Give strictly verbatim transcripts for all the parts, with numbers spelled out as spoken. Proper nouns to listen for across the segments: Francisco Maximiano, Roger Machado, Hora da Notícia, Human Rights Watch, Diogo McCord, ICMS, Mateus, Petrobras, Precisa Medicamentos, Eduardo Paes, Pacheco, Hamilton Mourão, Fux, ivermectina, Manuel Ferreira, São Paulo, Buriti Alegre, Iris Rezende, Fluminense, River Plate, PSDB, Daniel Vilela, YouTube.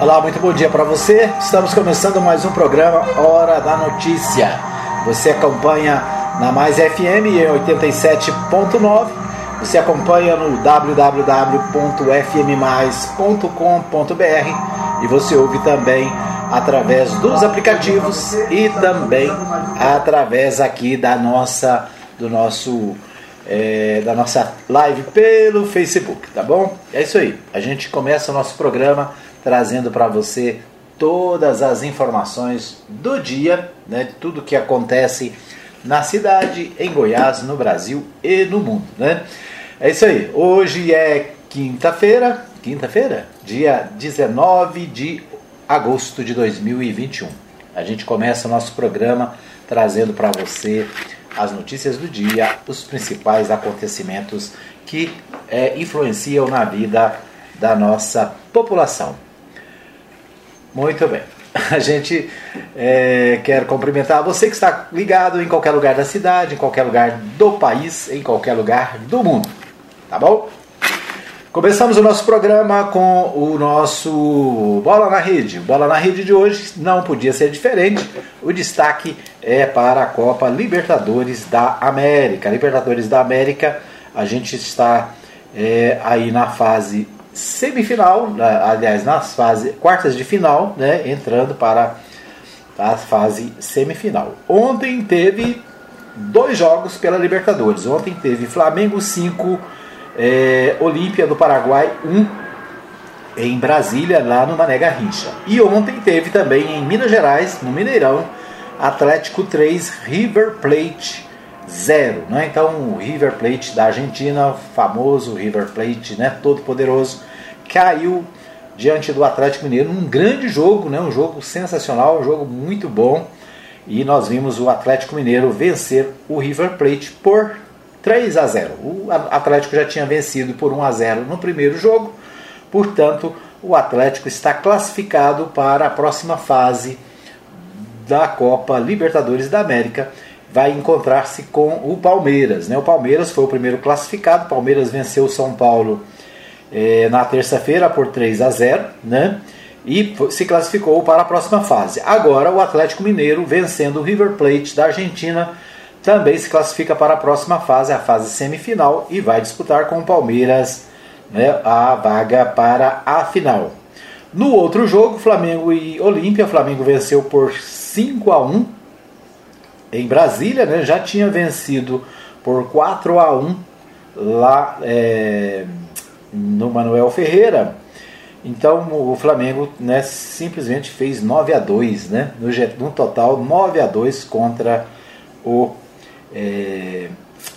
Olá, muito bom dia para você. Estamos começando mais um programa Hora da Notícia. Você acompanha na Mais F M em oitenta e sete ponto nove. Você acompanha no w w w ponto f m mais ponto com ponto b r e você ouve também através dos aplicativos e também através aqui da nossa, do nosso, é, da nossa live pelo Facebook, tá bom? É isso aí. A gente começa o nosso programa trazendo para você todas as informações do dia, né, de tudo que acontece na cidade, em Goiás, no Brasil e no mundo, né? É isso aí. Hoje é quinta-feira, quinta-feira, dia dezenove de agosto de dois mil e vinte e um. A gente começa o nosso programa trazendo para você as notícias do dia, os principais acontecimentos que é, influenciam na vida da nossa população. Muito bem, a gente é, quer cumprimentar você que está ligado em qualquer lugar da cidade, em qualquer lugar do país, em qualquer lugar do mundo, tá bom? Começamos o nosso programa com o nosso Bola na Rede. O Bola na Rede de hoje não podia ser diferente, o destaque é para a Copa Libertadores da América. Libertadores da América, a gente está é, aí na fase semifinal, aliás, nas fases, quartas de final, né, entrando para a fase semifinal. Ontem teve dois jogos pela Libertadores. Ontem teve Flamengo cinco, é, Olímpia do Paraguai um, em Brasília, lá no Mané Garrincha. E ontem teve também em Minas Gerais, no Mineirão, Atlético três, River Plate zero, né? Então o River Plate da Argentina, famoso River Plate, né, todo poderoso, caiu diante do Atlético Mineiro, um grande jogo, né, um jogo sensacional, um jogo muito bom, e nós vimos o Atlético Mineiro vencer o River Plate por três a zero. O Atlético já tinha vencido por um a zero no primeiro jogo, portanto o Atlético está classificado para a próxima fase da Copa Libertadores da América. Vai encontrar-se com o Palmeiras, né? O Palmeiras foi o primeiro classificado. O Palmeiras venceu o São Paulo eh, na terça-feira por três a zero, né? E se classificou para a próxima fase. Agora o Atlético Mineiro, vencendo o River Plate da Argentina, também se classifica para a próxima fase, a fase semifinal, e vai disputar com o Palmeiras, né, a vaga para a final. No outro jogo, Flamengo e Olímpia, o Flamengo venceu por cinco a um. Em Brasília, né, já tinha vencido por quatro a um lá é, no Manuel Ferreira. Então o Flamengo, né, simplesmente fez nove a dois, né, no, no total nove a dois contra o é,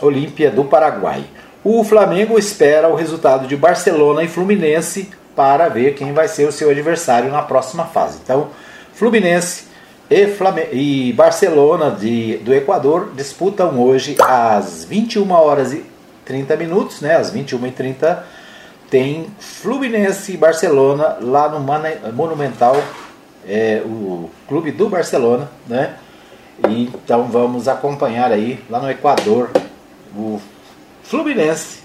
Olímpia do Paraguai. O Flamengo espera o resultado de Barcelona e Fluminense para ver quem vai ser o seu adversário na próxima fase. Então Fluminense E, Flamengo, e Barcelona de, do Equador disputam hoje às vinte e uma horas e trinta minutos, né? Às vinte e uma e trinta tem Fluminense e Barcelona lá no Monumental, é, o clube do Barcelona, né? Então vamos acompanhar aí lá no Equador o Fluminense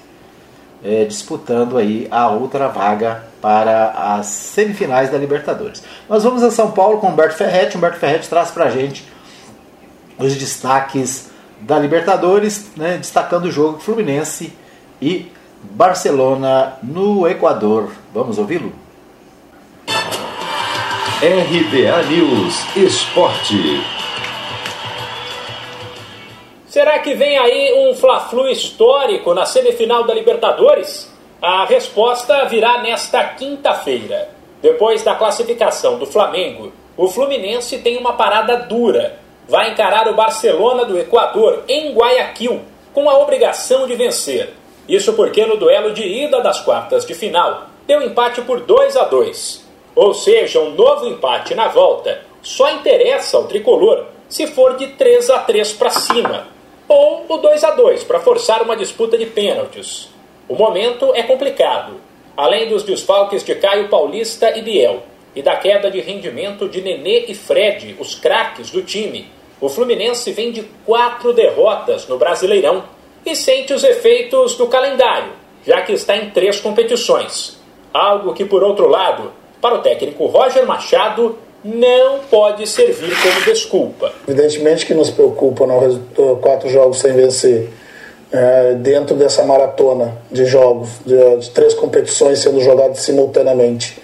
é, disputando aí a outra vaga para as semifinais da Libertadores. Nós vamos a São Paulo com Humberto Ferretti. Humberto Ferretti traz para a gente os destaques da Libertadores, né, destacando o jogo Fluminense e Barcelona no Equador. Vamos ouvi-lo? R B A News Esporte. Será que vem aí um Fla-Flu histórico na semifinal da Libertadores? A resposta virá nesta quinta-feira. Depois da classificação do Flamengo, o Fluminense tem uma parada dura. Vai encarar o Barcelona do Equador em Guayaquil, com a obrigação de vencer. Isso porque no duelo de ida das quartas de final, deu empate por dois a dois. Ou seja, um novo empate na volta só interessa ao tricolor se for de três a três para cima, ou o dois a dois para forçar uma disputa de pênaltis. O momento é complicado. Além dos desfalques de Caio Paulista e Biel, e da queda de rendimento de Nenê e Fred, os craques do time, o Fluminense vem de quatro derrotas no Brasileirão e sente os efeitos do calendário, já que está em três competições. Algo que, por outro lado, para o técnico Roger Machado, não pode servir como desculpa. Evidentemente que nos preocupa não, quatro jogos sem vencer. É, dentro dessa maratona de jogos, de, de três competições sendo jogadas simultaneamente.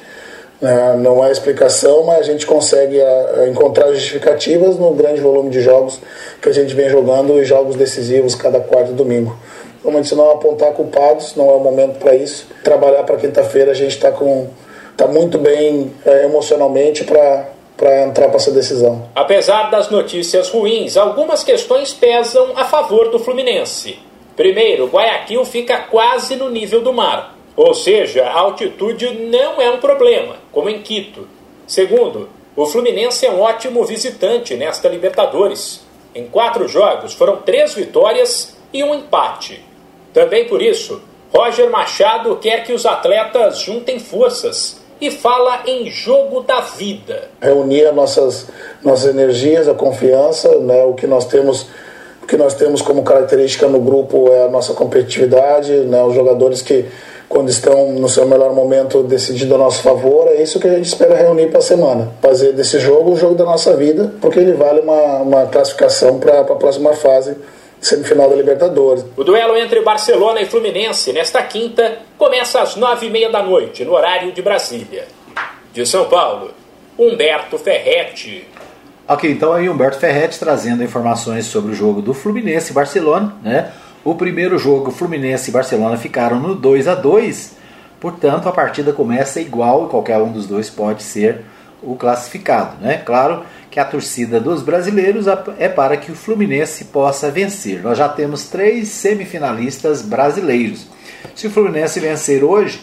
É, não há explicação, mas a gente consegue a, a encontrar justificativas no grande volume de jogos que a gente vem jogando e jogos decisivos cada quarto e domingo. Como a gente não apontar culpados, não é o momento para isso. Trabalhar para quinta-feira, a gente está com... está muito bem é, emocionalmente para entrar para essa decisão. Apesar das notícias ruins, algumas questões pesam a favor do Fluminense. Primeiro, Guayaquil fica quase no nível do mar, ou seja, a altitude não é um problema, como em Quito. Segundo, o Fluminense é um ótimo visitante nesta Libertadores. Em quatro jogos foram três vitórias e um empate. Também por isso, Roger Machado quer que os atletas juntem forças e fala em jogo da vida. Reunir as nossas, nossas energias, a confiança, né? O que nós temos, o que nós temos como característica no grupo é a nossa competitividade, né? Os jogadores que, quando estão no seu melhor momento, decidindo a nosso favor, é isso que a gente espera reunir para a semana. Fazer desse jogo o jogo da nossa vida, porque ele vale uma, uma classificação para a próxima fase, semifinal da Libertadores. O duelo entre Barcelona e Fluminense nesta quinta começa às nove e meia da noite, no horário de Brasília. De São Paulo, Humberto Ferretti. Ok, então aí Humberto Ferretti trazendo informações sobre o jogo do Fluminense e Barcelona, né? O primeiro jogo, Fluminense e Barcelona ficaram no dois a dois, portanto a partida começa igual e qualquer um dos dois pode ser o classificado, né? Claro que a torcida dos brasileiros é para que o Fluminense possa vencer. Nós já temos três semifinalistas brasileiros. Se o Fluminense vencer hoje,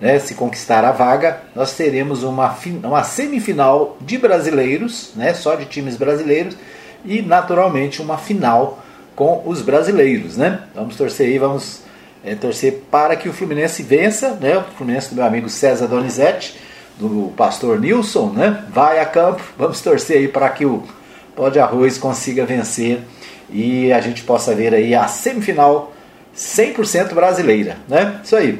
né, se conquistar a vaga, nós teremos uma, uma semifinal de brasileiros, né, só de times brasileiros, e naturalmente uma final com os brasileiros, né? Vamos torcer aí, vamos é, torcer para que o Fluminense vença, né? O Fluminense do meu amigo César Donizete, do pastor Nilson, né? Vai a campo, vamos torcer aí para que o Pó de Arroz consiga vencer e a gente possa ver aí a semifinal cem por cento brasileira, né? Isso aí.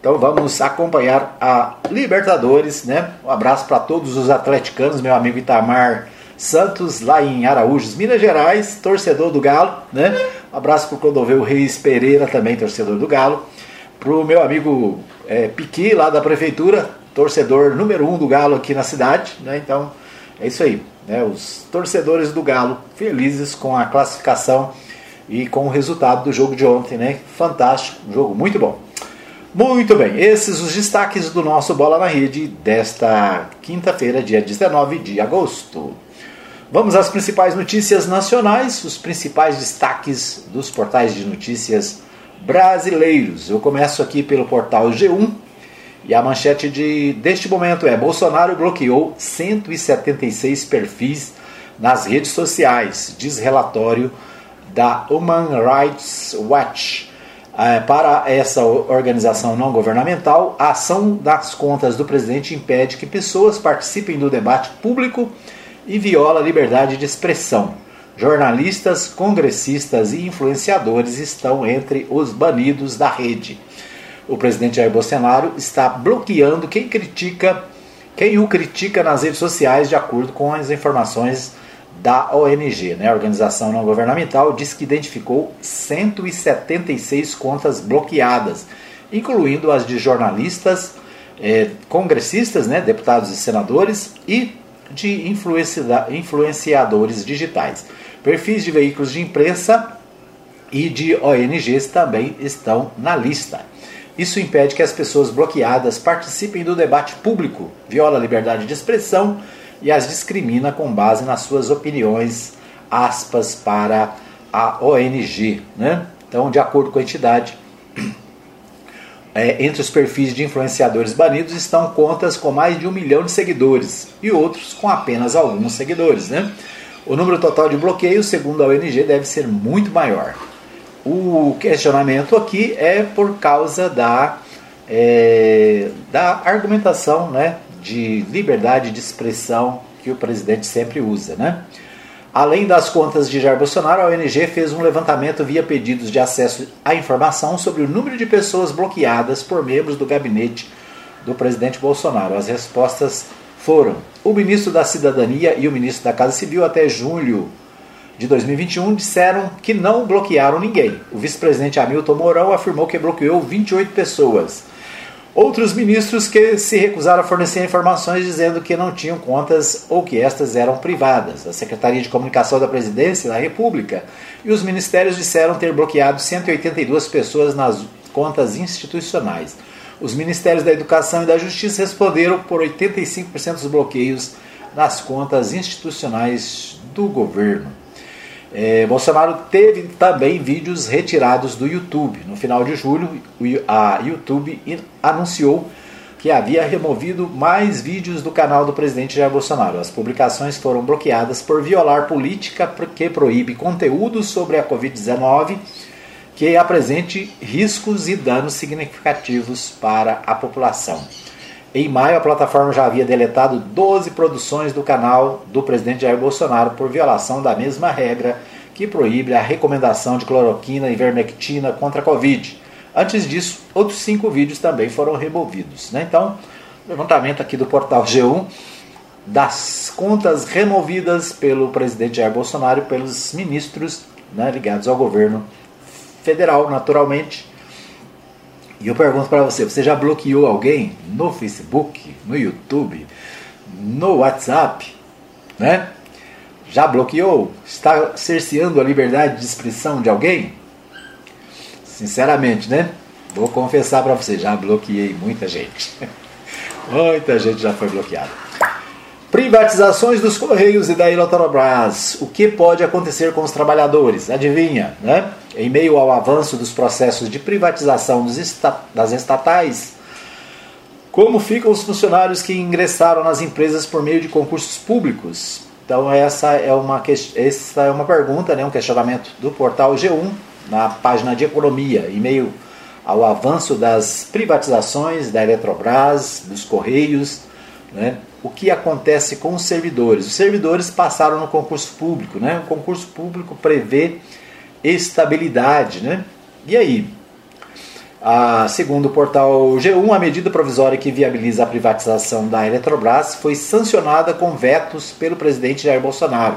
Então vamos acompanhar a Libertadores, né? Um abraço para todos os atleticanos, meu amigo Itamar Santos, lá em Araújos, Minas Gerais, torcedor do Galo, né? Um abraço para o Clodoveu Reis Pereira, também torcedor do Galo. Para o meu amigo é, Piqui, lá da Prefeitura, torcedor número um do Galo aqui na cidade, né? Então é isso aí, né? Os torcedores do Galo felizes com a classificação e com o resultado do jogo de ontem, né? Fantástico, um jogo muito bom. Muito bem, esses os destaques do nosso Bola na Rede desta quinta-feira, dia dezenove de agosto. Vamos às principais notícias nacionais, os principais destaques dos portais de notícias brasileiros. Eu começo aqui pelo portal G um. E a manchete de, deste momento é: Bolsonaro bloqueou cento e setenta e seis perfis nas redes sociais, diz relatório da Human Rights Watch. É, para essa organização não governamental, a ação das contas do presidente impede que pessoas participem do debate público e viola a liberdade de expressão. Jornalistas, congressistas e influenciadores estão entre os banidos da rede. O presidente Jair Bolsonaro está bloqueando quem critica, quem o critica nas redes sociais, de acordo com as informações da O N G, né? A organização não governamental diz que identificou cento e setenta e seis contas bloqueadas, incluindo as de jornalistas, eh, congressistas, né, deputados e senadores, e de influenciadores digitais. Perfis de veículos de imprensa e de O N Gs também estão na lista. Isso impede que as pessoas bloqueadas participem do debate público, viola a liberdade de expressão e as discrimina com base nas suas opiniões, aspas, para a O N G, né? Então, de acordo com a entidade, é, entre os perfis de influenciadores banidos estão contas com mais de um milhão de seguidores e outros com apenas alguns seguidores, né? O número total de bloqueios, segundo a O N G, deve ser muito maior. O questionamento aqui é por causa da, é, da argumentação, né, de liberdade de expressão que o presidente sempre usa, né? Além das contas de Jair Bolsonaro, a O N G fez um levantamento via pedidos de acesso à informação sobre o número de pessoas bloqueadas por membros do gabinete do presidente Bolsonaro. As respostas foram: o ministro da Cidadania e o ministro da Casa Civil até julho de dois mil e vinte e um disseram que não bloquearam ninguém. O vice-presidente Hamilton Mourão afirmou que bloqueou vinte e oito pessoas. Outros ministros que se recusaram a fornecer informações, dizendo que não tinham contas ou que estas eram privadas. A Secretaria de Comunicação da Presidência da República e os ministérios disseram ter bloqueado cento e oitenta e duas pessoas nas contas institucionais. Os ministérios da Educação e da Justiça responderam por oitenta e cinco por cento dos bloqueios nas contas institucionais do governo. É, Bolsonaro teve também vídeos retirados do YouTube. No final de julho, a YouTube anunciou que havia removido mais vídeos do canal do presidente Jair Bolsonaro. As publicações foram bloqueadas por violar política que proíbe conteúdo sobre a covid dezenove que apresente riscos e danos significativos para a população. Em maio, a plataforma já havia deletado doze produções do canal do presidente Jair Bolsonaro por violação da mesma regra que proíbe a recomendação de cloroquina e ivermectina contra a Covid. Antes disso, outros cinco vídeos também foram removidos. Né? Então, levantamento aqui do portal G um das contas removidas pelo presidente Jair Bolsonaro e pelos ministros, né, ligados ao governo federal, naturalmente. E eu pergunto para você, você já bloqueou alguém no Facebook, no YouTube, no WhatsApp, né? Já bloqueou? Está cerceando a liberdade de expressão de alguém? Sinceramente, né? Vou confessar para você, já bloqueei muita gente. Muita gente já foi bloqueada. Privatizações dos Correios e da Eletrobras. O que pode acontecer com os trabalhadores? Adivinha, né? Em meio ao avanço dos processos de privatização das estatais, como ficam os funcionários que ingressaram nas empresas por meio de concursos públicos? Então essa é uma, essa é uma pergunta, né, um questionamento do portal G um, na página de economia. Em meio ao avanço das privatizações da Eletrobras, dos Correios, né, o que acontece com os servidores? Os servidores passaram no concurso público, né? O concurso público prevê estabilidade, né? E aí? Ah, segundo o portal G um, a medida provisória que viabiliza a privatização da Eletrobras foi sancionada com vetos pelo presidente Jair Bolsonaro.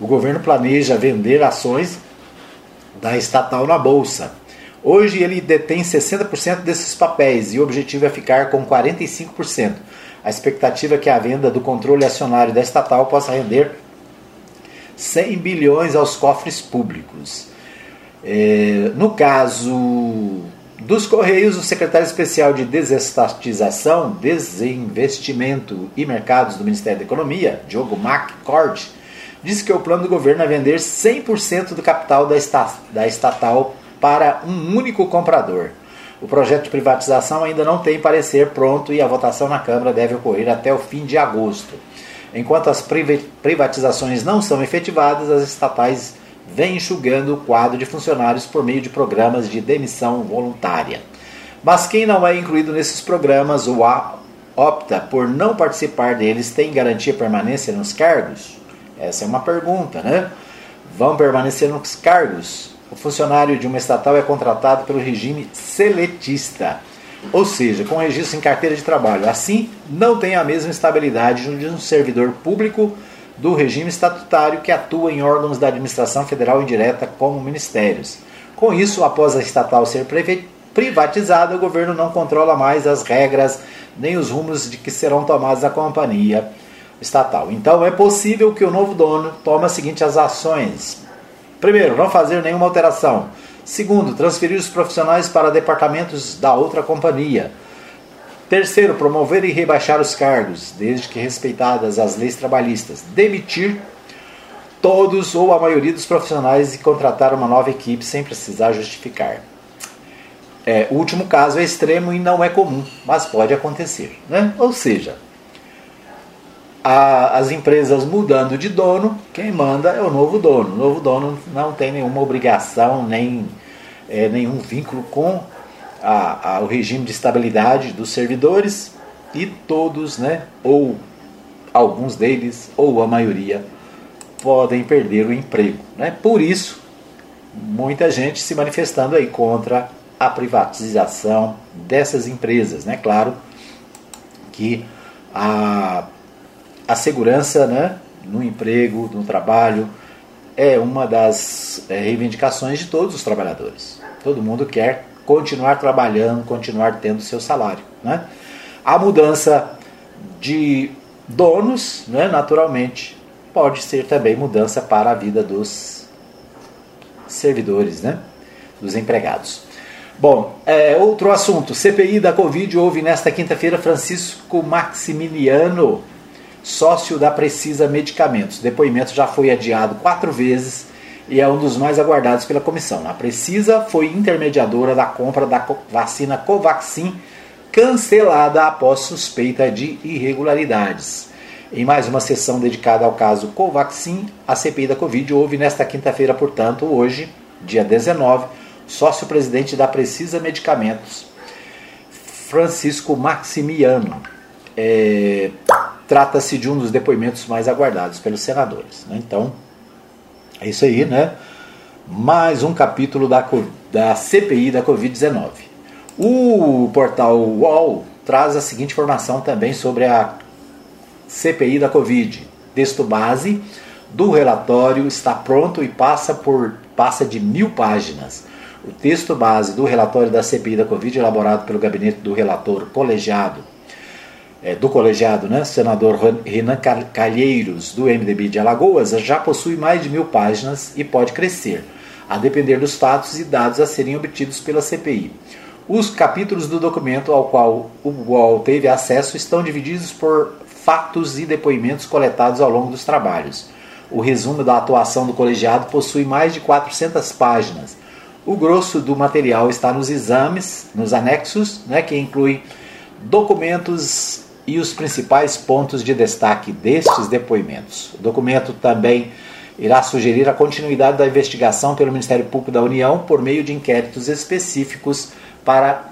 O governo planeja vender ações da estatal na Bolsa. Hoje ele detém sessenta por cento desses papéis e o objetivo é ficar com quarenta e cinco por cento. A expectativa é que a venda do controle acionário da estatal possa render cem bilhões aos cofres públicos. É, no caso dos Correios, o secretário especial de Desestatização, Desinvestimento e Mercados do Ministério da Economia, Diogo McCord, disse que o plano do governo é vender cem por cento do capital da, esta, da estatal para um único comprador. O projeto de privatização ainda não tem parecer pronto e a votação na Câmara deve ocorrer até o fim de agosto. Enquanto as privatizações não são efetivadas, as estatais vêm enxugando o quadro de funcionários por meio de programas de demissão voluntária. Mas quem não é incluído nesses programas ou opta por não participar deles, tem garantia de permanência nos cargos? Essa é uma pergunta, né? Vão permanecer nos cargos? O funcionário de uma estatal é contratado pelo regime seletista, ou seja, com registro em carteira de trabalho. Assim, não tem a mesma estabilidade de um servidor público do regime estatutário que atua em órgãos da administração federal indireta, como ministérios. Com isso, após a estatal ser privatizada, o governo não controla mais as regras nem os rumos de que serão tomados na companhia estatal. Então, é possível que o novo dono tome as seguintes ações. Primeiro, não fazer nenhuma alteração. Segundo, transferir os profissionais para departamentos da outra companhia. Terceiro, promover e rebaixar os cargos, desde que respeitadas as leis trabalhistas. Demitir todos ou a maioria dos profissionais e contratar uma nova equipe sem precisar justificar. É, o último caso é extremo e não é comum, mas pode acontecer, né? Ou seja, a, as empresas mudando de dono, quem manda é o novo dono. O novo dono não tem nenhuma obrigação, nem é, nenhum vínculo com a, a, o regime de estabilidade dos servidores e todos, né, ou alguns deles, ou a maioria, podem perder o emprego. Né? Por isso, muita gente se manifestando aí contra a privatização dessas empresas, né? Claro, que a, a segurança, né, no emprego, no trabalho, é uma das é, reivindicações de todos os trabalhadores. Todo mundo quer continuar trabalhando, continuar tendo seu salário, né? A mudança de donos, né, naturalmente, pode ser também mudança para a vida dos servidores, né, dos empregados. Bom, é, outro assunto, C P I da Covid houve nesta quinta-feira Francisco Maximiano, sócio da Precisa Medicamentos. O depoimento já foi adiado quatro vezes e é um dos mais aguardados pela comissão. A Precisa foi intermediadora da compra da vacina Covaxin, cancelada após suspeita de irregularidades. Em mais uma sessão dedicada ao caso Covaxin, a C P I da Covid houve nesta quinta-feira, portanto, hoje, dia dezenove, sócio-presidente da Precisa Medicamentos, Francisco Maximiano. É, trata-se de um dos depoimentos mais aguardados pelos senadores, né? Então, é isso aí, né? Mais um capítulo da, da C P I da Covid dezenove. O portal U O L traz a seguinte informação também sobre a C P I da Covid. Texto base do relatório está pronto e passa, por, passa de mil páginas. O texto base do relatório da C P I da Covid, elaborado pelo gabinete do relator colegiado, é, do colegiado, né, senador Renan Calheiros, do M D B de Alagoas, já possui mais de mil páginas e pode crescer, a depender dos fatos e dados a serem obtidos pela C P I. Os capítulos do documento ao qual o U O L teve acesso estão divididos por fatos e depoimentos coletados ao longo dos trabalhos. O resumo da atuação do colegiado possui mais de quatrocentas páginas. O grosso do material está nos exames, nos anexos, né, que inclui documentos e os principais pontos de destaque destes depoimentos. O documento também irá sugerir a continuidade da investigação pelo Ministério Público da União por meio de inquéritos específicos para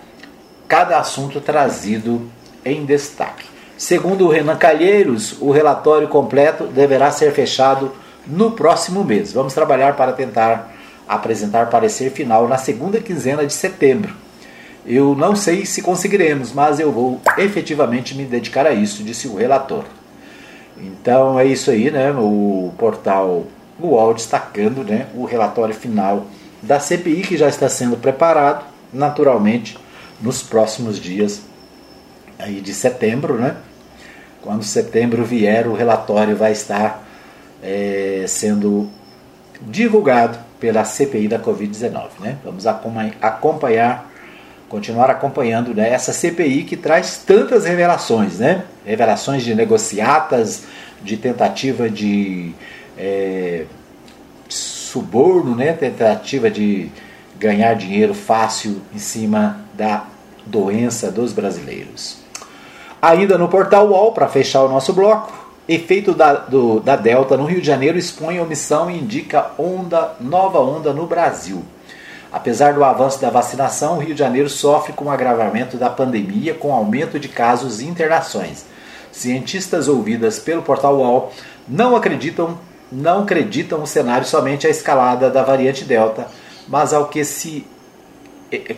cada assunto trazido em destaque. Segundo o Renan Calheiros, o relatório completo deverá ser fechado no próximo mês. Vamos trabalhar para tentar apresentar parecer final na segunda quinzena de setembro. Eu não sei se conseguiremos, mas eu vou efetivamente me dedicar a isso, disse o relator. Então é isso aí, né? O portal U O L destacando, né, o relatório final da C P I, que já está sendo preparado, naturalmente, nos próximos dias aí de setembro, né? Quando setembro vier, o relatório vai estar é, sendo divulgado pela C P I da Covid dezenove, né? Vamos acompanhar, continuar acompanhando, né, essa C P I que traz tantas revelações, né? Revelações de negociatas, de tentativa de é, suborno, né? Tentativa de ganhar dinheiro fácil em cima da doença dos brasileiros. Ainda no portal U O L, para fechar o nosso bloco, efeito da, do, da Delta no Rio de Janeiro expõe omissão e indica onda, nova onda no Brasil. Apesar do avanço da vacinação, o Rio de Janeiro sofre com o agravamento da pandemia, com aumento de casos e internações. Cientistas ouvidas pelo portal U O L não acreditam, não acreditam o cenário somente à escalada da variante Delta, mas ao que, se,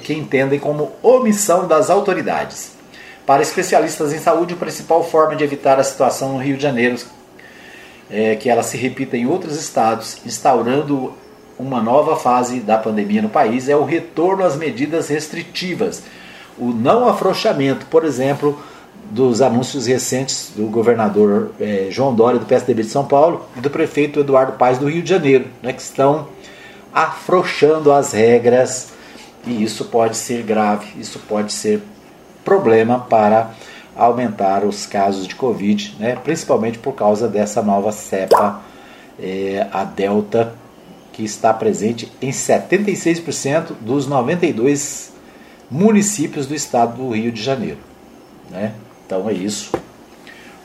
que entendem como omissão das autoridades. Para especialistas em saúde, a principal forma de evitar a situação no Rio de Janeiro é que ela se repita em outros estados, instaurando uma nova fase da pandemia no país, é o retorno às medidas restritivas. O não afrouxamento, por exemplo, dos anúncios recentes do governador é, João Dória, do P S D B de São Paulo, e do prefeito Eduardo Paes, do Rio de Janeiro, né, que estão afrouxando as regras, e isso pode ser grave, isso pode ser problema para aumentar os casos de Covid, né? Principalmente por causa dessa nova cepa, é, a Delta, que está presente em setenta e seis por cento dos noventa e dois municípios do estado do Rio de Janeiro, né? Então é isso.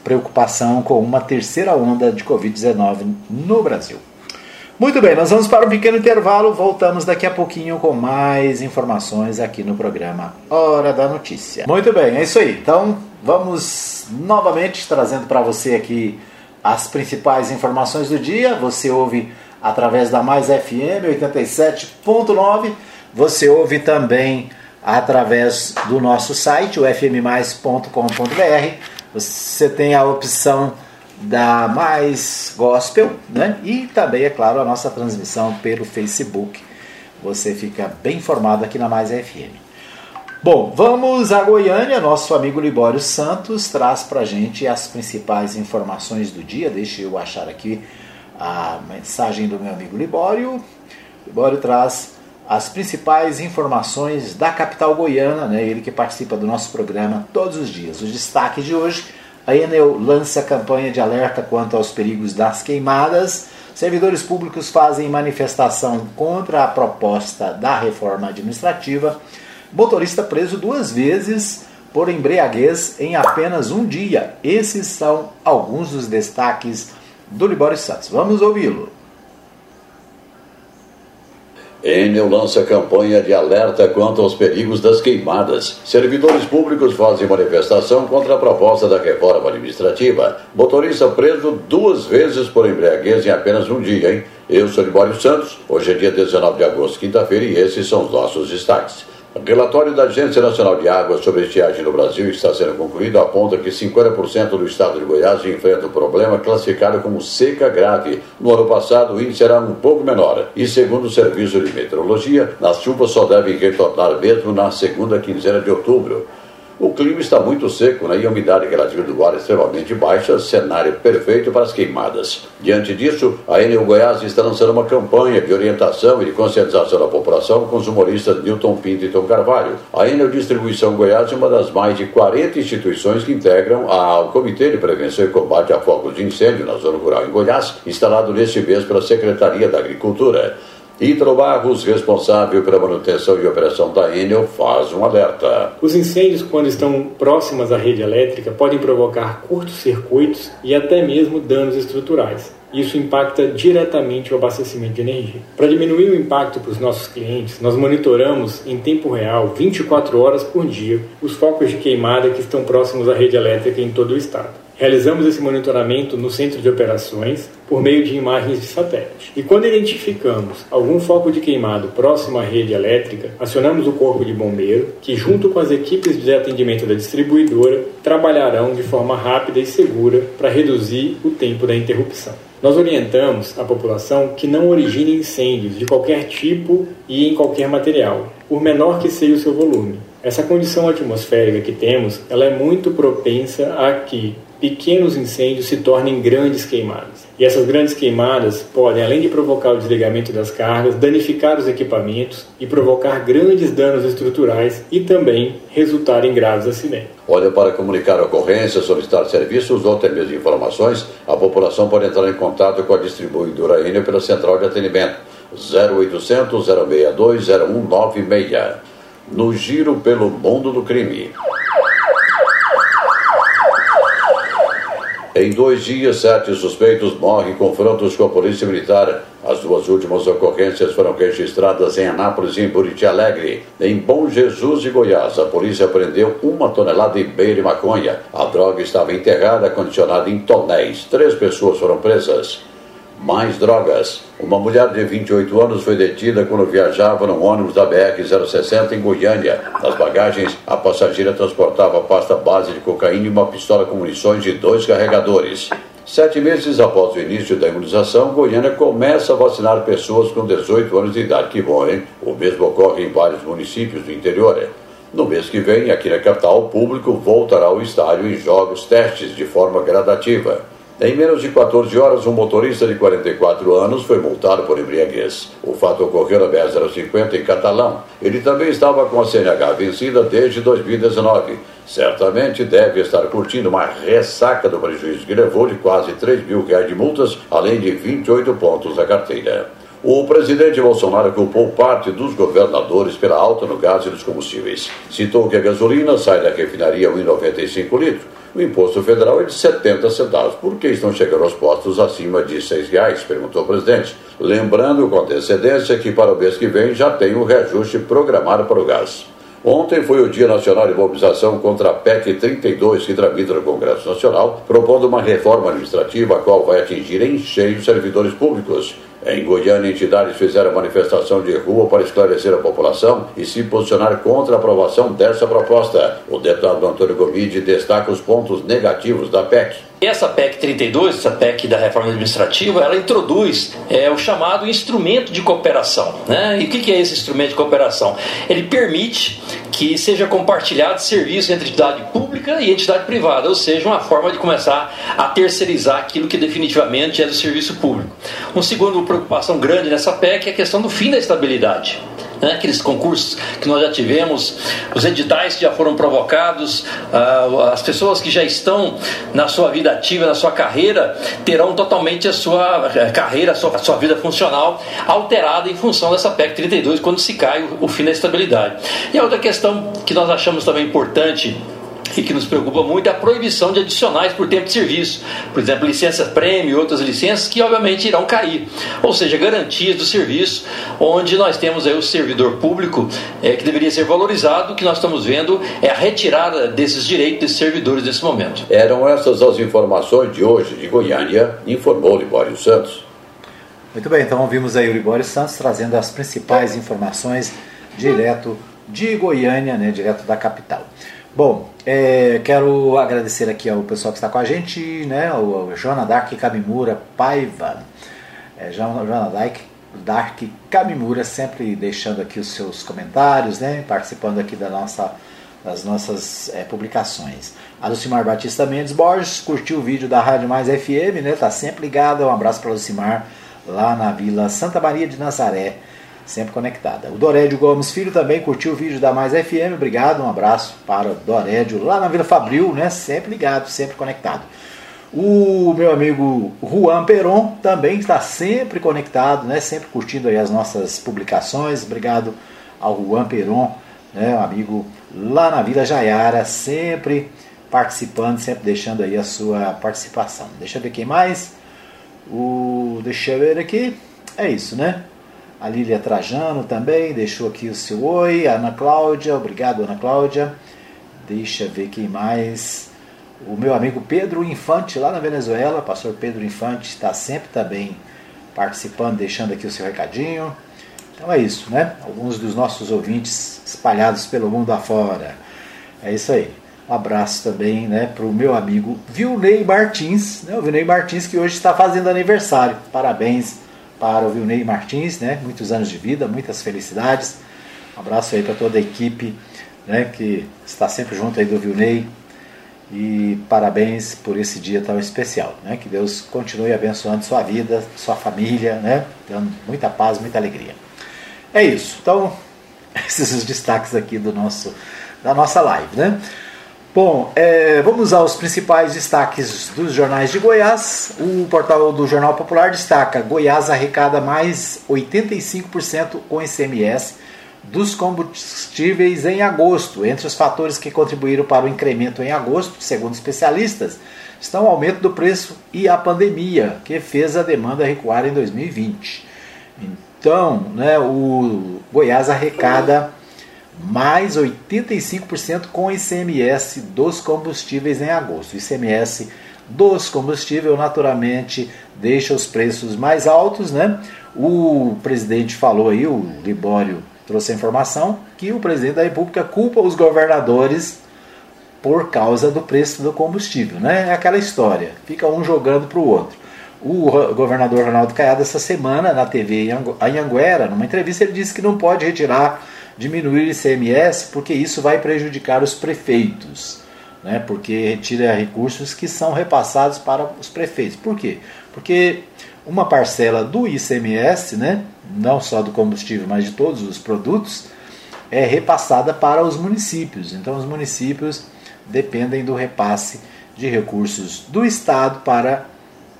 Preocupação com uma terceira onda de Covid dezenove no Brasil. Muito bem, nós vamos para um pequeno intervalo, voltamos daqui a pouquinho com mais informações aqui no programa Hora da Notícia. Muito bem, é isso aí. Então, vamos novamente trazendo para você aqui as principais informações do dia. Você ouve através da Mais F M oitenta e sete ponto nove, você ouve também através do nosso site, o f m mais ponto com ponto b r, Você tem a opção da Mais Gospel, né? E também, é claro, a nossa transmissão pelo Facebook. Você fica bem informado aqui na Mais F M. Bom, vamos a Goiânia. Nosso amigo Libório Santos traz pra gente as principais informações do dia. Deixa eu achar aqui a mensagem do meu amigo Libório. Libório traz as principais informações da capital goiana, né? Ele que participa do nosso programa todos os dias. O destaque de hoje: a Enel lança campanha de alerta quanto aos perigos das queimadas. Servidores públicos fazem manifestação contra a proposta da reforma administrativa. Motorista preso duas vezes por embriaguez em apenas um dia. Esses são alguns dos destaques do Libório Santos. Vamos ouvi-lo. Enel lança campanha de alerta quanto aos perigos das queimadas. Servidores públicos fazem manifestação contra a proposta da reforma administrativa. Motorista preso duas vezes por embriaguez em apenas um dia, hein? Eu sou Libório Santos. Hoje é dia dezenove de agosto, quinta-feira, e esses são os nossos destaques. O relatório da Agência Nacional de Águas sobre estiagem no Brasil, que está sendo concluído, aponta que cinquenta por cento do estado de Goiás enfrenta um problema classificado como seca grave. No ano passado, o índice era um pouco menor. E, segundo o Serviço de Meteorologia, as chuvas só devem retornar mesmo na segunda quinzena de outubro. O clima está muito seco, né? E a umidade relativa do ar é extremamente baixa, cenário perfeito para as queimadas. Diante disso, a Enel Goiás está lançando uma campanha de orientação e de conscientização da população com os humoristas Newton Pinto e Tom Carvalho. A Enel Distribuição Goiás é uma das mais de quarenta instituições que integram ao Comitê de Prevenção e Combate a Focos de Incêndio na Zona Rural em Goiás, instalado neste mês pela Secretaria da Agricultura. Ítalo Barros, responsável pela manutenção e operação da Enel, faz um alerta. Os incêndios, quando estão próximos à rede elétrica, podem provocar curtos-circuitos e até mesmo danos estruturais. Isso impacta diretamente o abastecimento de energia. Para diminuir o impacto para os nossos clientes, nós monitoramos em tempo real, vinte e quatro horas por dia, os focos de queimada que estão próximos à rede elétrica em todo o estado. Realizamos esse monitoramento no centro de operações por meio de imagens de satélite. E quando identificamos algum foco de queimado próximo à rede elétrica, acionamos o Corpo de Bombeiro, que junto com as equipes de atendimento da distribuidora, trabalharão de forma rápida e segura para reduzir o tempo da interrupção. Nós orientamos a população que não origine incêndios de qualquer tipo e em qualquer material, por menor que seja o seu volume. Essa condição atmosférica que temos, ela é muito propensa a que pequenos incêndios se tornem grandes queimadas. E essas grandes queimadas podem, além de provocar o desligamento das cargas, danificar os equipamentos e provocar grandes danos estruturais e também resultar em graves acidentes. Olha, para comunicar ocorrências, solicitar serviços ou até mesmo informações, a população pode entrar em contato com a distribuidora Enel pela Central de Atendimento zero oitocentos, zero seis dois, zero um nove seis. No giro pelo mundo do crime. Em dois dias, sete suspeitos morrem em confrontos com a polícia militar. As duas últimas ocorrências foram registradas em Anápolis e em Buriti Alegre. Em Bom Jesus de Goiás, a polícia prendeu uma tonelada e meia de maconha. A droga estava enterrada, acondicionada em tonéis. Três pessoas foram presas. Mais drogas. Uma mulher de vinte e oito anos foi detida quando viajava num ônibus da B R zero sessenta em Goiânia. Nas bagagens, a passageira transportava pasta base de cocaína e uma pistola com munições de dois carregadores. Sete meses após o início da imunização, Goiânia começa a vacinar pessoas com dezoito anos de idade que morrem. O mesmo ocorre em vários municípios do interior. No mês que vem, aqui na capital, o público voltará ao estádio e joga os testes de forma gradativa. Em menos de quatorze horas, um motorista de quarenta e quatro anos foi multado por embriaguez. O fato ocorreu na B R zero cinquenta em Catalão. Ele também estava com a C N H vencida desde dois mil e dezenove. Certamente deve estar curtindo uma ressaca do prejuízo que levou de quase três mil reais de multas, além de vinte e oito pontos na carteira. O presidente Bolsonaro culpou parte dos governadores pela alta no gás e nos combustíveis. Citou que a gasolina sai da refinaria a um real e noventa e cinco centavos litro. O imposto federal é de setenta centavos. Por que estão chegando aos postos acima de seis reais? Perguntou o presidente. Lembrando com antecedência que para o mês que vem já tem um reajuste programado para o gás. Ontem foi o Dia Nacional de Mobilização contra a P E C trinta e dois, que tramita no Congresso Nacional, propondo uma reforma administrativa a qual vai atingir em cheio os servidores públicos. Em Goiânia, entidades fizeram manifestação de rua para esclarecer a população e se posicionar contra a aprovação dessa proposta. O deputado Antônio Gomide destaca os pontos negativos da P E C. Essa P E C trinta e dois, essa P E C da reforma administrativa, ela introduz é, o chamado instrumento de cooperação, né? E o que é esse instrumento de cooperação? Ele permite que seja compartilhado serviço entre entidade pública e entidade privada, ou seja, uma forma de começar a terceirizar aquilo que definitivamente é do serviço público. Um segundo preocupação grande nessa P E C é a questão do fim da estabilidade. Aqueles concursos que nós já tivemos, os editais que já foram provocados, as pessoas que já estão na sua vida ativa, na sua carreira, terão totalmente a sua carreira, a sua, a sua vida funcional alterada em função dessa P E C trinta e dois, quando se cai o, o fim da estabilidade. E a outra questão que nós achamos também importante e que nos preocupa muito é a proibição de adicionais por tempo de serviço, por exemplo, licenças prêmio e outras licenças que obviamente irão cair, ou seja, garantias do serviço, onde nós temos aí o servidor público é, que deveria ser valorizado. O que nós estamos vendo é a retirada desses direitos desses servidores nesse momento. Eram essas as informações de hoje de Goiânia, informou Libório Santos. Muito bem, então ouvimos aí o Libório Santos trazendo as principais informações direto de Goiânia, né, direto da capital. Bom, é, quero agradecer aqui ao pessoal que está com a gente, né, o Jonadark Kamimura Paiva, é, Jonadark Kamimura, sempre deixando aqui os seus comentários, né, participando aqui da nossa, das nossas é, publicações. A Lucimar Batista Mendes Borges curtiu o vídeo da Rádio Mais F M, né, está sempre ligada, um abraço para a Lucimar lá na Vila Santa Maria de Nazaré, sempre conectada. O Dorédio Gomes Filho também curtiu o vídeo da Mais F M, obrigado, um abraço para o Dorédio lá na Vila Fabril, né? Sempre ligado, sempre conectado. O meu amigo Juan Peron também está sempre conectado, né? Sempre curtindo aí as nossas publicações, obrigado ao Juan Peron, né? Um amigo lá na Vila Jaiara, sempre participando, sempre deixando aí a sua participação. Deixa eu ver quem mais, o... deixa eu ver aqui, é isso, né? A Lília Trajano também deixou aqui o seu oi. A Ana Cláudia, obrigado Ana Cláudia. Deixa eu ver quem mais. O meu amigo Pedro Infante lá na Venezuela, pastor Pedro Infante, está sempre também participando, deixando aqui o seu recadinho. Então é isso, né? Alguns dos nossos ouvintes espalhados pelo mundo afora. É isso aí. Um abraço também, né, para o meu amigo Vilney Martins, né? O Vilney Martins que hoje está fazendo aniversário. Parabéns para o Vilney Martins, né? Muitos anos de vida, muitas felicidades. Um abraço aí para toda a equipe, né, que está sempre junto aí do Vilney. E parabéns por esse dia tão especial, né? Que Deus continue abençoando sua vida, sua família, né? Dando muita paz, muita alegria. É isso. Então, esses os destaques aqui do nosso, da nossa live, né? Bom, é, vamos aos principais destaques dos jornais de Goiás. O portal do Jornal Popular destaca: Goiás arrecada mais oitenta e cinco por cento com I C M S dos combustíveis em agosto. Entre os fatores que contribuíram para o incremento em agosto, segundo especialistas, estão o aumento do preço e a pandemia, que fez a demanda recuar em dois mil e vinte. Então, né, o Goiás arrecada mais oitenta e cinco por cento com I C M S dos combustíveis em agosto. O I C M S dos combustíveis naturalmente deixa os preços mais altos, né? O presidente falou aí, o Libório trouxe a informação, que o presidente da República culpa os governadores por causa do preço do combustível, né? É aquela história, fica um jogando para o outro. O governador Ronaldo Caiado, essa semana, na T V em Anhanguera, numa entrevista, ele disse que não pode retirar, diminuir o I C M S, porque isso vai prejudicar os prefeitos, né? Porque retira recursos que são repassados para os prefeitos. Por quê? Porque uma parcela do I C M S, né, não só do combustível, mas de todos os produtos, é repassada para os municípios. Então os municípios dependem do repasse de recursos do Estado para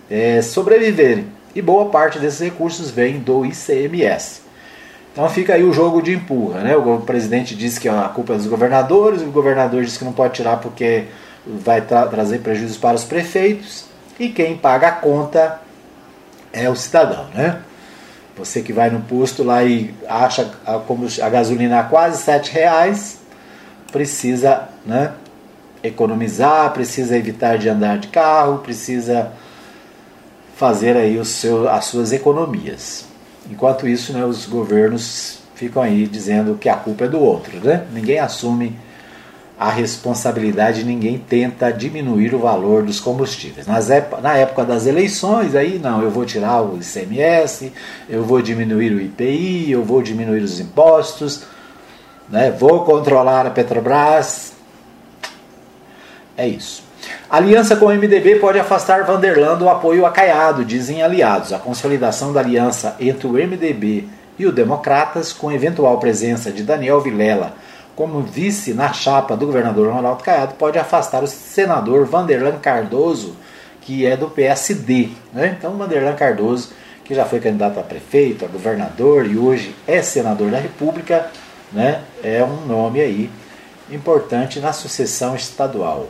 é, sobreviverem. E boa parte desses recursos vem do I C M S. Então fica aí o jogo de empurra, né? O presidente diz que a culpa é dos governadores, o governador diz que não pode tirar porque vai tra- trazer prejuízos para os prefeitos, e quem paga a conta é o cidadão, né? Você que vai no posto lá e acha a, a gasolina a quase sete reais, precisa, né, economizar, precisa evitar de andar de carro, precisa fazer aí o seu, as suas economias. Enquanto isso, né, os governos ficam aí dizendo que a culpa é do outro, né? Ninguém assume a responsabilidade, ninguém tenta diminuir o valor dos combustíveis. Nas ép- na época das eleições, aí não, eu vou tirar o I C M S, eu vou diminuir o I P I, eu vou diminuir os impostos, né? Vou controlar a Petrobras. É isso. Aliança com o M D B pode afastar Vanderlan do apoio a Caiado, dizem aliados. A consolidação da aliança entre o M D B e o Democratas, com eventual presença de Daniel Vilela como vice na chapa do governador Ronaldo Caiado, pode afastar o senador Vanderlan Cardoso, que é do P S D. Né? Então, Vanderlan Cardoso, que já foi candidato a prefeito, a governador e hoje é senador da República, né? É um nome aí importante na sucessão estadual.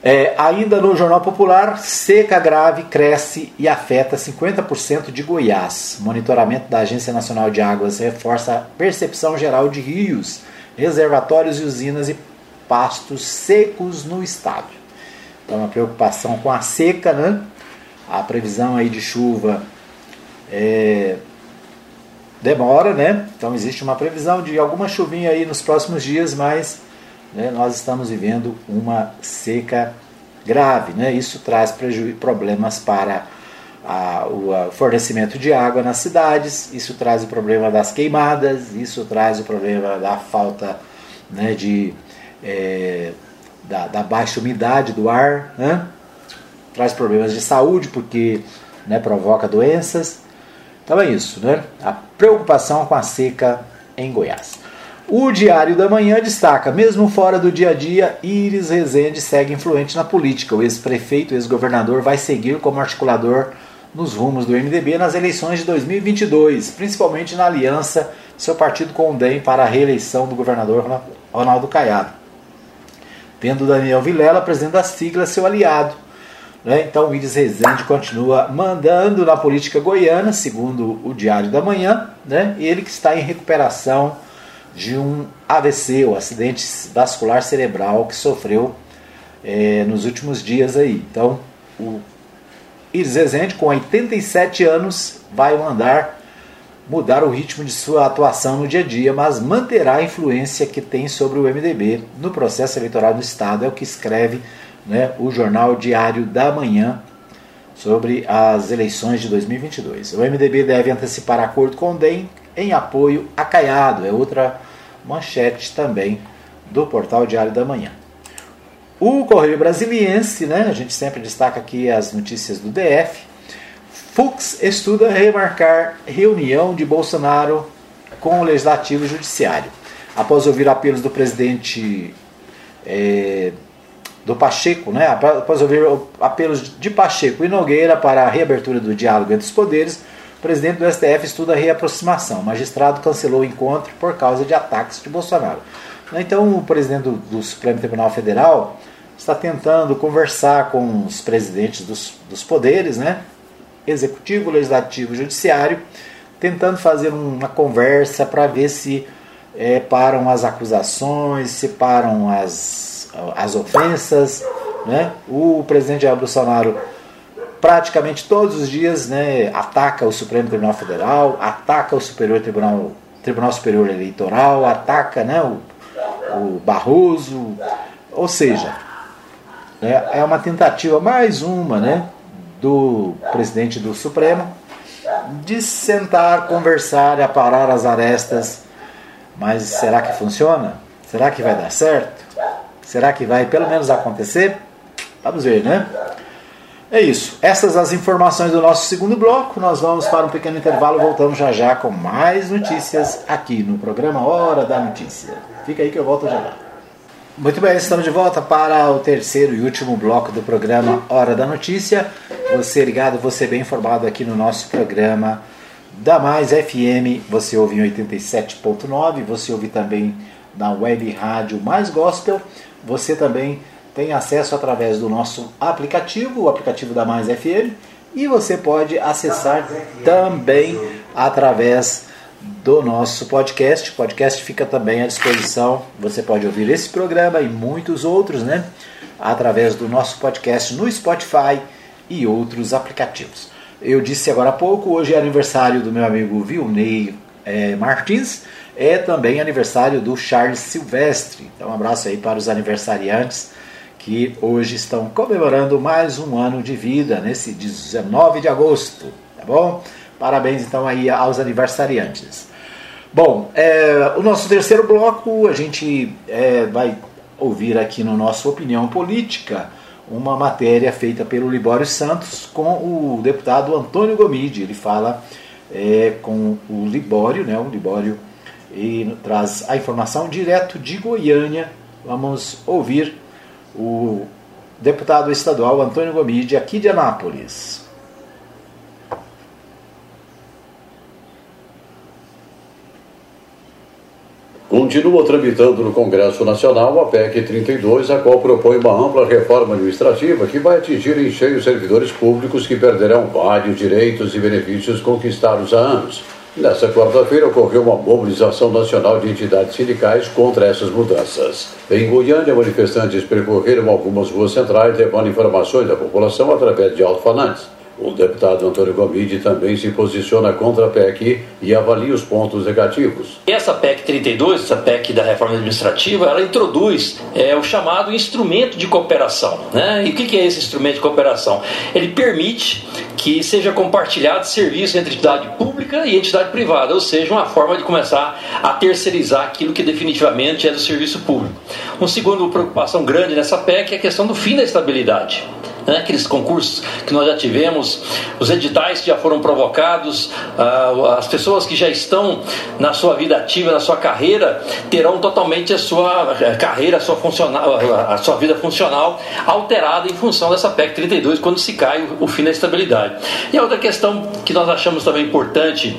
É, ainda no Jornal Popular, seca grave cresce e afeta cinquenta por cento de Goiás. Monitoramento da Agência Nacional de Águas reforça a percepção geral de rios, reservatórios e usinas e pastos secos no estado. Então, uma preocupação com a seca, né? A previsão aí de chuva é, demora, né? Então, existe uma previsão de alguma chuvinha aí nos próximos dias, mas... Né, nós estamos vivendo uma seca grave, né? Isso traz preju- problemas para a, o a fornecimento de água nas cidades, isso traz o problema das queimadas, isso traz o problema da falta, né, de, é, da, da baixa umidade do ar, né? Traz problemas de saúde porque, né, provoca doenças. Então é isso, né? A preocupação com a seca em Goiás. O Diário da Manhã destaca, mesmo fora do dia a dia, Iris Rezende segue influente na política. O ex-prefeito, ex-governador, vai seguir como articulador nos rumos do M D B nas eleições de dois mil e vinte e dois, principalmente na aliança seu partido com o D E M para a reeleição do governador Ronaldo Caiado, tendo Daniel Vilela, presidente da sigla, seu aliado. Então, Iris Rezende continua mandando na política goiana, segundo o Diário da Manhã, né? Ele que está em recuperação de um A V C, o acidente vascular cerebral que sofreu é, nos últimos dias aí. Então, o Iris Rezende, com oitenta e sete anos, vai mandar mudar o ritmo de sua atuação no dia a dia, mas manterá a influência que tem sobre o M D B no processo eleitoral do estado, é o que escreve, né, o jornal Diário da Manhã sobre as eleições de dois mil e vinte e dois. O M D B deve antecipar acordo com o D E M em apoio a Caiado, é outra manchete também do portal Diário da Manhã. O Correio Brasiliense, né, a gente sempre destaca aqui as notícias do D F, Fux estuda remarcar reunião de Bolsonaro com o Legislativo e Judiciário. Após ouvir apelos do presidente é, do Pacheco, né, após ouvir apelos de Pacheco e Nogueira para a reabertura do diálogo entre os poderes, o presidente do S T F estuda a reaproximação. O magistrado cancelou o encontro por causa de ataques de Bolsonaro. Então, o presidente do, do Supremo Tribunal Federal está tentando conversar com os presidentes dos, dos poderes, né? Executivo, Legislativo e Judiciário, tentando fazer uma conversa para ver se é, param as acusações, se param as, as ofensas, né? O presidente Jair Bolsonaro praticamente todos os dias, né, ataca o Supremo Tribunal Federal, ataca o Superior Tribunal, Tribunal Superior Eleitoral, ataca, né, o, o Barroso, ou seja, é, é uma tentativa, mais uma, né, do presidente do Supremo, de sentar, conversar e aparar as arestas, mas será que funciona? Será que vai dar certo? Será que vai pelo menos acontecer? Vamos ver, né? É isso. Essas as informações do nosso segundo bloco. Nós vamos para um pequeno intervalo. Voltamos já já com mais notícias aqui no programa Hora da Notícia. Fica aí que eu volto já já. Muito bem, estamos de volta para o terceiro e último bloco do programa Hora da Notícia. Você ligado, você bem informado aqui no nosso programa da Mais F M. Você ouve em oitenta e sete ponto nove. Você ouve também na web rádio Mais Gospel. Você também tem acesso através do nosso aplicativo, o aplicativo da Mais F M, e você pode acessar também através do nosso podcast. O podcast fica também à disposição. Você pode ouvir esse programa e muitos outros, né? Através do nosso podcast no Spotify e outros aplicativos. Eu disse agora há pouco, hoje é aniversário do meu amigo Vilney é, Martins, é também aniversário do Charles Silvestre. Então um abraço aí para os aniversariantes que hoje estão comemorando mais um ano de vida, nesse dezenove de agosto, tá bom? Parabéns então aí aos aniversariantes. Bom, é, o nosso terceiro bloco, a gente é, vai ouvir aqui no nosso Opinião Política uma matéria feita pelo Libório Santos com o deputado Antônio Gomide. Ele fala é, com o Libório, né, o Libório, e traz a informação direto de Goiânia. Vamos ouvir o deputado estadual Antônio Gomide, aqui de Anápolis. Continua tramitando no Congresso Nacional a P E C trinta e dois, a qual propõe uma ampla reforma administrativa que vai atingir em cheio os servidores públicos que perderão vários direitos e benefícios conquistados há anos. Nesta quarta-feira ocorreu uma mobilização nacional de entidades sindicais contra essas mudanças. Em Goiânia, manifestantes percorreram algumas ruas centrais levando informações da população através de alto-falantes. O deputado Antônio Gomide também se posiciona contra a P E C e avalia os pontos negativos. Essa P E C trinta e dois, essa P E C da reforma administrativa, ela introduz é, o chamado instrumento de cooperação, né? E o que é esse instrumento de cooperação? Ele permite que seja compartilhado serviço entre entidade pública e entidade privada, ou seja, uma forma de começar a terceirizar aquilo que definitivamente é do serviço público. Uma segunda preocupação grande nessa P E C é a questão do fim da estabilidade. Aqueles concursos que nós já tivemos, os editais que já foram provocados, as pessoas que já estão na sua vida ativa, na sua carreira, terão totalmente a sua carreira, a sua, funcional, a sua vida funcional alterada em função dessa P E C trinta e dois, quando se cai o fim da estabilidade. E a outra questão que nós achamos também importante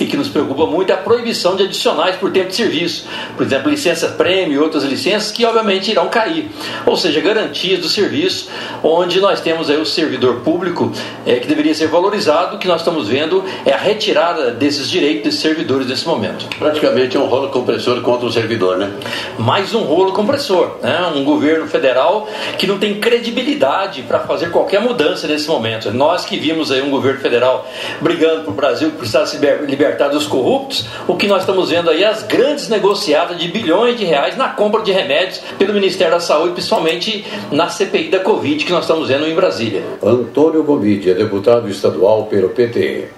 e que nos preocupa muito é a proibição de adicionais por tempo de serviço, por exemplo, licença prêmio e outras licenças que obviamente irão cair, ou seja, garantias do serviço, onde nós temos aí o servidor público é, que deveria ser valorizado. O que nós estamos vendo é a retirada desses direitos desses servidores nesse momento. Praticamente é um rolo compressor contra o servidor, né? Mais um rolo compressor, né? Um governo federal que não tem credibilidade para fazer qualquer mudança nesse momento. Nós que vimos aí um governo federal brigando para o Brasil, que precisava se liberar libertar dos corruptos, o que nós estamos vendo aí as grandes negociadas de bilhões de reais na compra de remédios pelo Ministério da Saúde, principalmente na C P I da Covid que nós estamos vendo em Brasília. Antônio Gomide é deputado estadual pelo P T.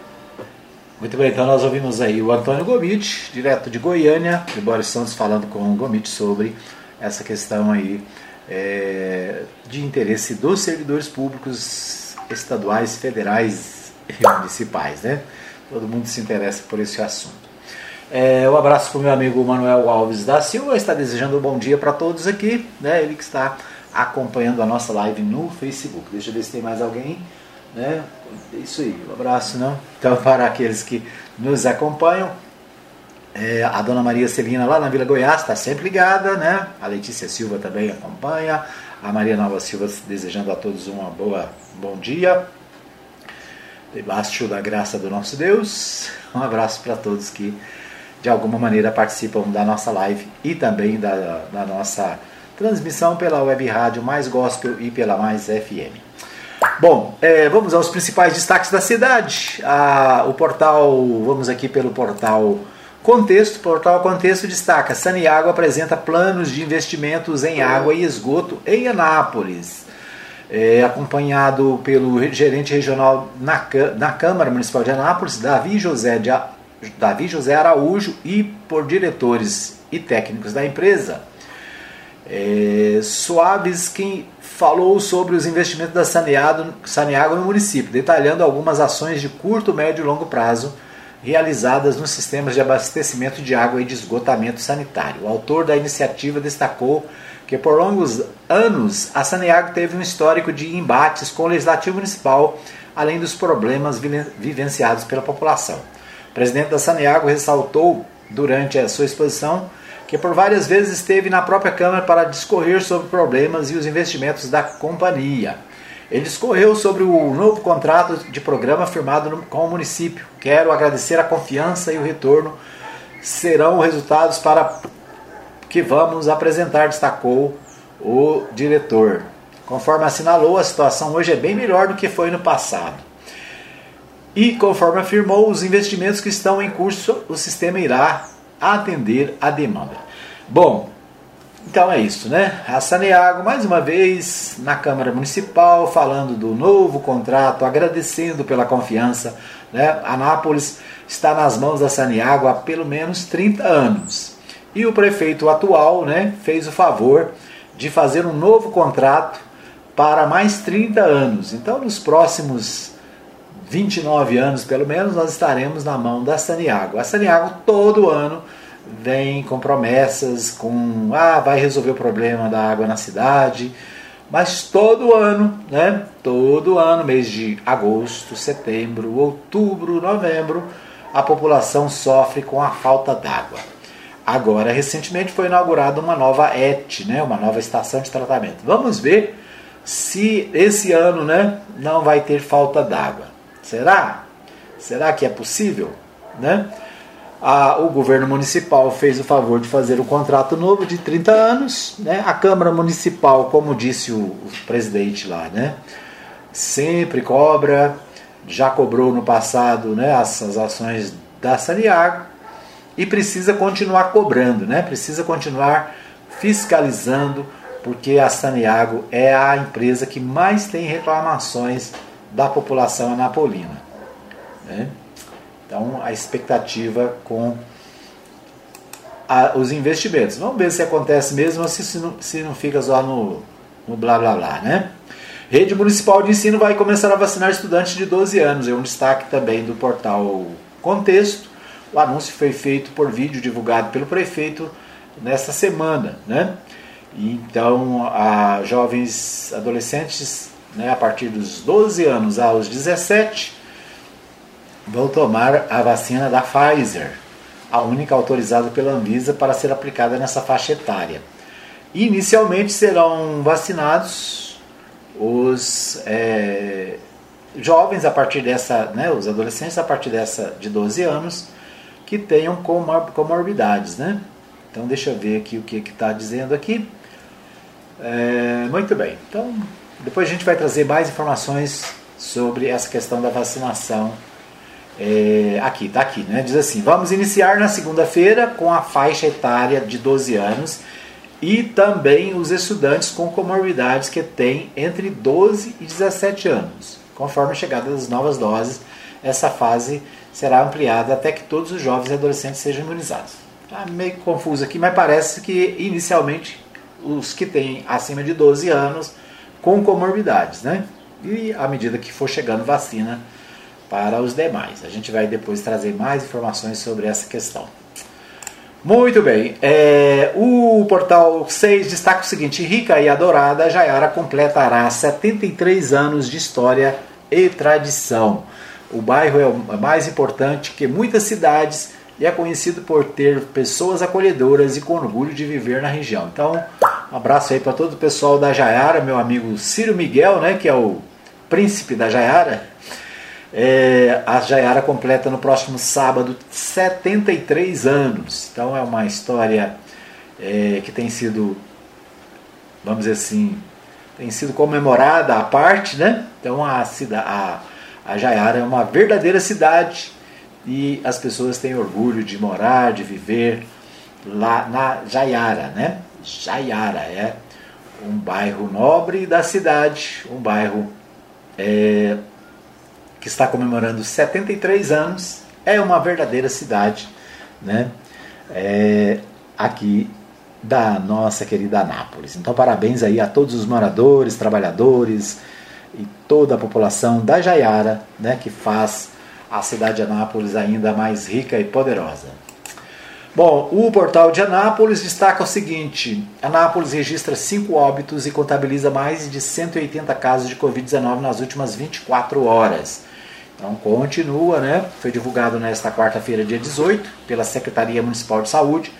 Muito bem, então nós ouvimos aí o Antônio Gomide, direto de Goiânia, e Boris Santos falando com o Gomide sobre essa questão aí é, de interesse dos servidores públicos estaduais, federais e municipais, né? Todo mundo se interessa por esse assunto. É, um abraço para o meu amigo Manuel Alves da Silva, está desejando um bom dia para todos aqui, né? Ele que está acompanhando a nossa live no Facebook. Deixa eu ver se tem mais alguém, né? Isso aí, um abraço, não? Então, para aqueles que nos acompanham, é, a dona Maria Celina lá na Vila Goiás está sempre ligada, né? A Letícia Silva também acompanha, a Maria Nova Silva desejando a todos uma boa, um bom dia. Debaixo da graça do nosso Deus, um abraço para todos que de alguma maneira participam da nossa live e também da, da nossa transmissão pela web rádio Mais Gospel e pela Mais F M. Bom, é, vamos aos principais destaques da cidade. Ah, o portal, vamos aqui pelo portal Contexto. O portal Contexto destaca: Saniago apresenta planos de investimentos em água e esgoto em Anápolis. É, acompanhado pelo gerente regional na, na Câmara Municipal de Anápolis, Davi José, de, Davi José Araújo, e por diretores e técnicos da empresa. É, Soares, quem falou sobre os investimentos da Saneado, Saneago no município, detalhando algumas ações de curto, médio e longo prazo realizadas nos sistemas de abastecimento de água e de esgotamento sanitário. O autor da iniciativa destacou que por longos anos a Saneago teve um histórico de embates com o Legislativo Municipal, além dos problemas vivenciados pela população. O presidente da Saneago ressaltou durante a sua exposição que por várias vezes esteve na própria Câmara para discorrer sobre problemas e os investimentos da companhia. Ele discorreu sobre o novo contrato de programa firmado com o município. Quero agradecer a confiança e o retorno serão resultados para que vamos apresentar, destacou o diretor. Conforme assinalou, a situação hoje é bem melhor do que foi no passado. E, conforme afirmou, os investimentos que estão em curso, o sistema irá atender a demanda. Bom, então é isso, né? A Saneago, mais uma vez, na Câmara Municipal, falando do novo contrato, agradecendo pela confiança, né? Anápolis está nas mãos da Saneago há pelo menos trinta anos. E o prefeito atual, né, fez o favor de fazer um novo contrato para mais trinta anos. Então, nos próximos vinte e nove anos, pelo menos, nós estaremos na mão da Saneago. A Saneago, todo ano, vem com promessas, com ah, vai resolver o problema da água na cidade, mas todo ano, né? Todo ano, mês de agosto, setembro, outubro, novembro, a população sofre com a falta d'água. Agora, recentemente foi inaugurada uma nova E T, né? Uma nova estação de tratamento. Vamos ver se esse ano, né, não vai ter falta d'água. Será? Será que é possível, né? Ah, o governo municipal fez o favor de fazer um contrato novo de trinta anos, né? A Câmara Municipal, como disse o, o presidente lá, né, sempre cobra, já cobrou no passado, né, as, as ações da Saneago e precisa continuar cobrando, né? Precisa continuar fiscalizando, porque a Saneago é a empresa que mais tem reclamações da população anapolina, né? Então, a expectativa com a, os investimentos. Vamos ver se acontece mesmo ou se, se, não, se não fica só no, no blá blá blá, né? Rede Municipal de Ensino vai começar a vacinar estudantes de doze anos. É um destaque também do portal Contexto. O anúncio foi feito por vídeo divulgado pelo prefeito nesta semana, né? Então, a jovens adolescentes, né, a partir dos doze anos aos dezessete vão tomar a vacina da Pfizer, a única autorizada pela Anvisa para ser aplicada nessa faixa etária. Inicialmente serão vacinados os é, jovens a partir dessa, né, os adolescentes a partir dessa de doze anos que tenham comor- comorbidades, né? Então deixa eu ver aqui o que está dizendo aqui. É, muito bem. Então depois a gente vai trazer mais informações sobre essa questão da vacinação. É, aqui, tá aqui, né? Diz assim: vamos iniciar na segunda-feira com a faixa etária de doze anos e também os estudantes com comorbidades que têm entre doze e dezessete anos. Conforme a chegada das novas doses, essa fase será ampliada até que todos os jovens e adolescentes sejam imunizados. Tá meio confuso aqui, mas parece que inicialmente os que têm acima de doze anos com comorbidades, né? E à medida que for chegando vacina para os demais. A gente vai depois trazer mais informações sobre essa questão. Muito bem. É, o portal seis destaca o seguinte: rica e adorada, Jaiara completará setenta e três anos de história e tradição. O bairro é o mais importante que muitas cidades e é conhecido por ter pessoas acolhedoras e com orgulho de viver na região. Então, um abraço aí para todo o pessoal da Jaiara, meu amigo Ciro Miguel, né, que é o príncipe da Jaiara. É, a Jaiara completa no próximo sábado setenta e três anos. Então é uma história é, que tem sido, vamos dizer assim, tem sido comemorada à parte, né? Então a, a, a Jaiara é uma verdadeira cidade e as pessoas têm orgulho de morar, de viver lá na Jaiara, né? Jaiara é um bairro nobre da cidade, um bairro é, que está comemorando setenta e três anos, é uma verdadeira cidade, né? É, aqui da nossa querida Anápolis. Então, parabéns aí a todos os moradores, trabalhadores e toda a população da Jaiara, né, que faz a cidade de Anápolis ainda mais rica e poderosa. Bom, o portal de Anápolis destaca o seguinte: Anápolis registra cinco óbitos e contabiliza mais de cento e oitenta casos de covid dezenove nas últimas vinte e quatro horas. Então continua, né? Foi divulgado nesta quarta-feira, dia dezoito, pela Secretaria Municipal de Saúde,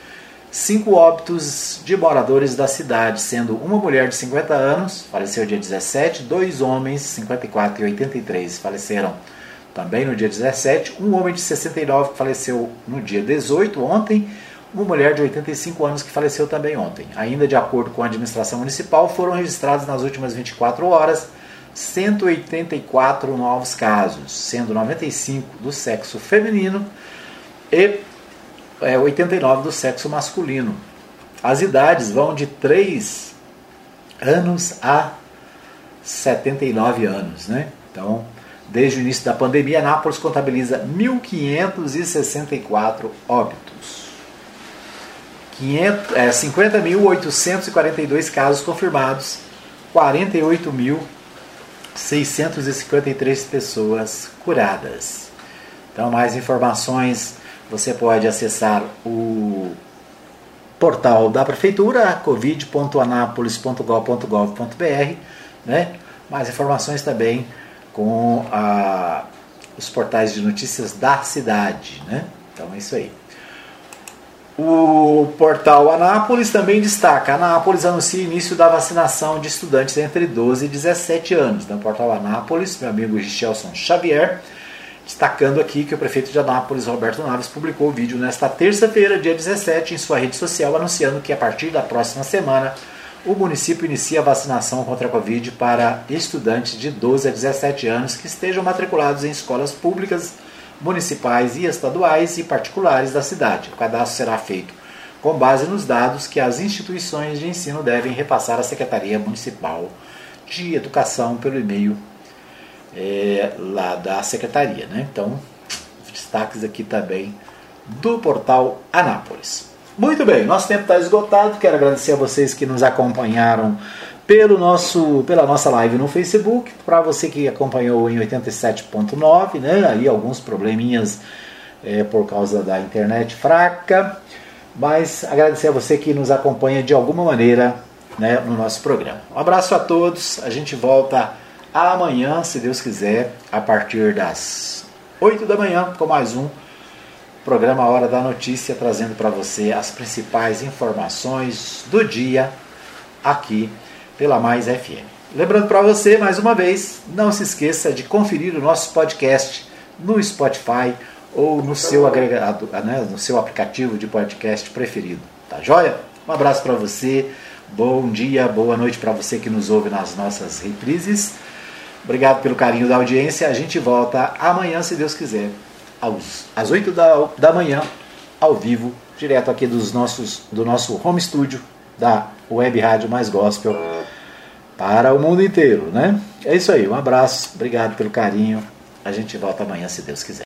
cinco óbitos de moradores da cidade, sendo uma mulher de cinquenta anos, faleceu dia dezessete, dois homens, cinquenta e quatro e oitenta e três, faleceram também no dia dezessete, um homem de sessenta e nove faleceu no dia dezoito, ontem, uma mulher de oitenta e cinco anos que faleceu também ontem. Ainda de acordo com a administração municipal, foram registrados nas últimas vinte e quatro horas cento e oitenta e quatro novos casos, sendo noventa e cinco do sexo feminino e é, oitenta e nove do sexo masculino. As idades vão de três anos a setenta e nove anos, né? Então, desde o início da pandemia, Anápolis contabiliza mil quinhentos e sessenta e quatro óbitos. É, cinquenta mil oitocentos e quarenta e dois casos confirmados, quarenta e oito mil seiscentos e cinquenta e três pessoas curadas. Então, mais informações, você pode acessar o portal da prefeitura, covid ponto anápolis ponto gov ponto br, né? Mais informações também com a, os portais de notícias da cidade, né? Então é isso aí. O portal Anápolis também destaca: Anápolis anuncia o início da vacinação de estudantes entre doze e dezessete anos. No portal Anápolis, meu amigo Richelson Xavier, destacando aqui que o prefeito de Anápolis, Roberto Naves, publicou o vídeo nesta terça-feira, dia dezessete, em sua rede social, anunciando que a partir da próxima semana o município inicia a vacinação contra a Covid para estudantes de doze a dezessete anos que estejam matriculados em escolas públicas, municipais e estaduais e particulares da cidade. O cadastro será feito com base nos dados que as instituições de ensino devem repassar à Secretaria Municipal de Educação pelo e-mail é, lá da Secretaria, né? Então, destaques aqui também do portal Anápolis. Muito bem, nosso tempo está esgotado. Quero agradecer a vocês que nos acompanharam pelo nosso, pela nossa live no Facebook. Para você que acompanhou em oitenta e sete ponto nove, né? Ali alguns probleminhas é, por causa da internet fraca. Mas agradecer a você que nos acompanha de alguma maneira, né, no nosso programa. Um abraço a todos. A gente volta amanhã, se Deus quiser, a partir das oito da manhã com mais um programa Hora da Notícia, trazendo para você as principais informações do dia aqui pela Mais F M. Lembrando para você, mais uma vez, não se esqueça de conferir o nosso podcast no Spotify ou no seu agregado, né, no seu aplicativo de podcast preferido. Tá joia? Um abraço para você, bom dia, boa noite para você que nos ouve nas nossas reprises. Obrigado pelo carinho da audiência. A gente volta amanhã, se Deus quiser, às oito da manhã, ao vivo, direto aqui dos nossos, do nosso home studio da Web Rádio Mais Gospel para o mundo inteiro, né? É isso aí, um abraço, obrigado pelo carinho. A gente volta amanhã, se Deus quiser.